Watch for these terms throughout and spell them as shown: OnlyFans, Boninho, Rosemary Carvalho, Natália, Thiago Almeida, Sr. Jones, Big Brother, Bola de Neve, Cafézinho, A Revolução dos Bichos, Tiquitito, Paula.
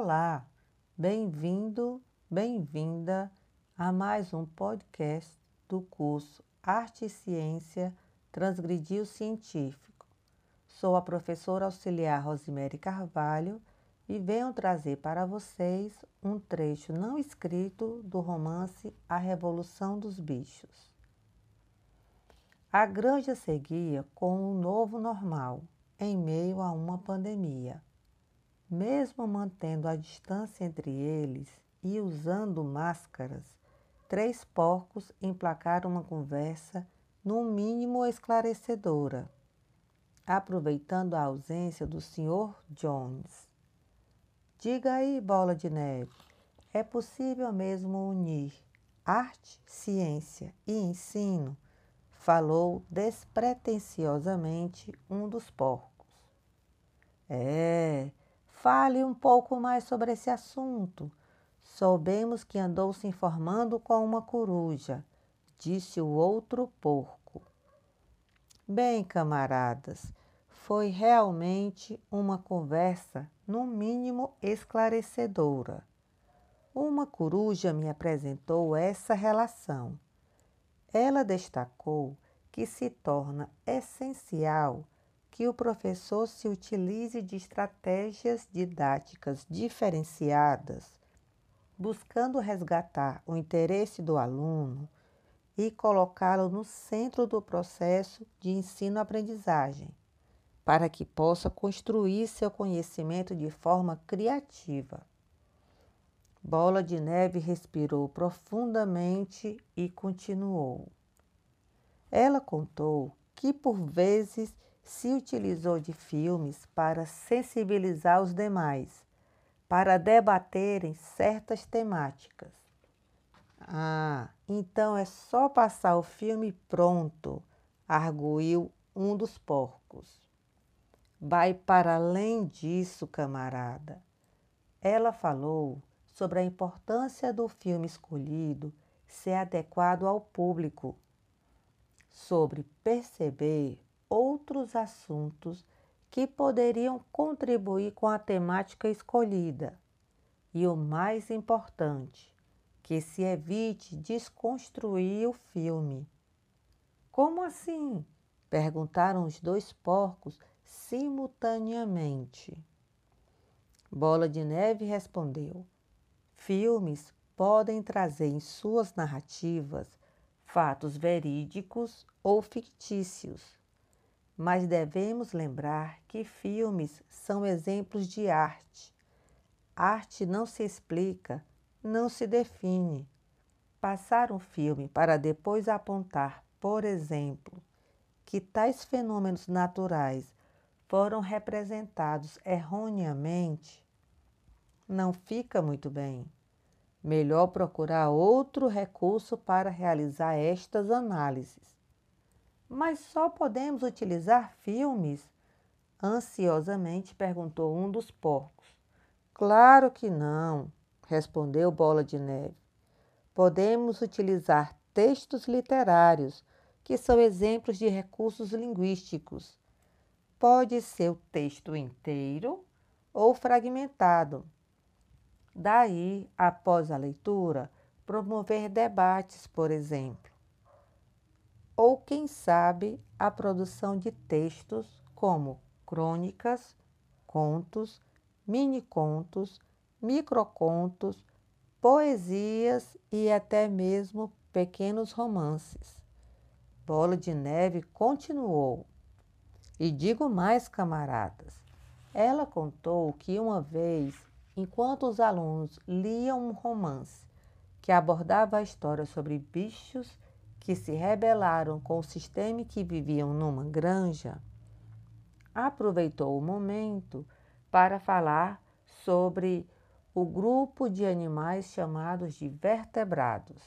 Olá, bem-vindo, bem-vinda a mais um podcast do curso Arte e Ciência Transgredir o Científico. Sou a professora auxiliar Rosemary Carvalho e venho trazer para vocês um trecho não escrito do romance A Revolução dos Bichos. A granja seguia com o novo normal, em meio a uma pandemia. Mesmo mantendo a distância entre eles e usando máscaras, três porcos emplacaram uma conversa, no mínimo esclarecedora, aproveitando a ausência do Sr. Jones. Diga aí, Bola de Neve, é possível mesmo unir arte, ciência e ensino? Falou despretensiosamente um dos porcos. Fale um pouco mais sobre esse assunto. Soubemos que andou se informando com uma coruja, disse o outro porco. Bem, camaradas, foi realmente uma conversa, no mínimo esclarecedora. Uma coruja me apresentou essa relação. Ela destacou que se torna essencial que o professor se utilize de estratégias didáticas diferenciadas, buscando resgatar o interesse do aluno e colocá-lo no centro do processo de ensino-aprendizagem, para que possa construir seu conhecimento de forma criativa. Bola de Neve respirou profundamente e continuou. Ela contou que, por vezes, se utilizou de filmes para sensibilizar os demais, para debaterem certas temáticas. Ah, então é só passar o filme pronto, arguiu um dos porcos. Vai para além disso, camarada. Ela falou sobre a importância do filme escolhido ser adequado ao público, sobre perceber outros assuntos que poderiam contribuir com a temática escolhida. E o mais importante, que se evite desconstruir o filme. Como assim? Perguntaram os dois porcos simultaneamente. Bola de Neve respondeu: filmes podem trazer em suas narrativas fatos verídicos ou fictícios. Mas devemos lembrar que filmes são exemplos de arte. Arte não se explica, não se define. Passar um filme para depois apontar, por exemplo, que tais fenômenos naturais foram representados erroneamente, não fica muito bem. Melhor procurar outro recurso para realizar estas análises. Mas só podemos utilizar filmes? Ansiosamente perguntou um dos porcos. Claro que não, respondeu Bola de Neve. Podemos utilizar textos literários, que são exemplos de recursos linguísticos. Pode ser o texto inteiro ou fragmentado. Daí, após a leitura, promover debates, por exemplo. Ou, quem sabe, a produção de textos como crônicas, contos, minicontos, microcontos, poesias e até mesmo pequenos romances. Bola de Neve continuou. E digo mais, camaradas. Ela contou que uma vez, enquanto os alunos liam um romance que abordava a história sobre bichos que se rebelaram com o sistema em que viviam numa granja, aproveitou o momento para falar sobre o grupo de animais chamados de vertebrados.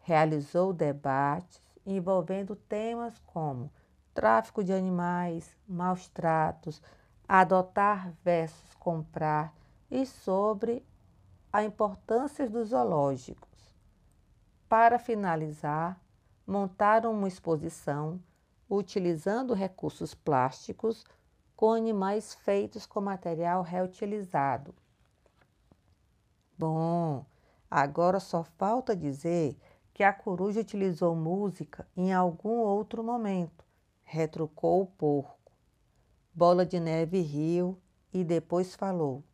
Realizou debates envolvendo temas como tráfico de animais, maus tratos, adotar versus comprar e sobre a importância do zoológico. Para finalizar, montaram uma exposição utilizando recursos plásticos com animais feitos com material reutilizado, Bom, agora só falta dizer que a coruja utilizou música em algum outro momento, retrucou o porco. Bola de Neve riu e depois falou.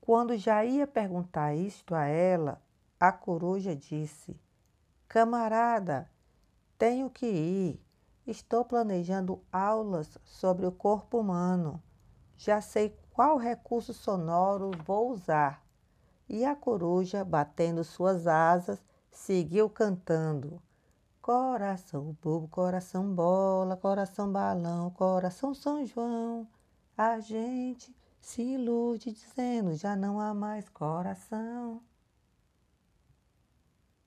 Quando já ia perguntar isto a ela, a coruja disse, camarada, tenho que ir. Estou planejando aulas sobre o corpo humano. Já sei qual recurso sonoro vou usar. E a coruja, batendo suas asas, seguiu cantando. Coração bobo, coração bola, coração balão, coração São João. A gente se ilude dizendo já não há mais coração.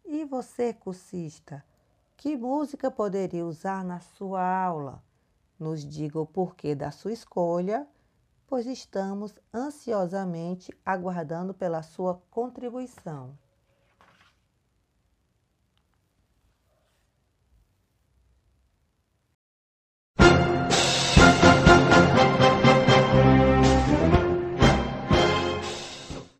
E você, cursista? Que música poderia usar na sua aula? Nos diga o porquê da sua escolha, pois estamos ansiosamente aguardando pela sua contribuição.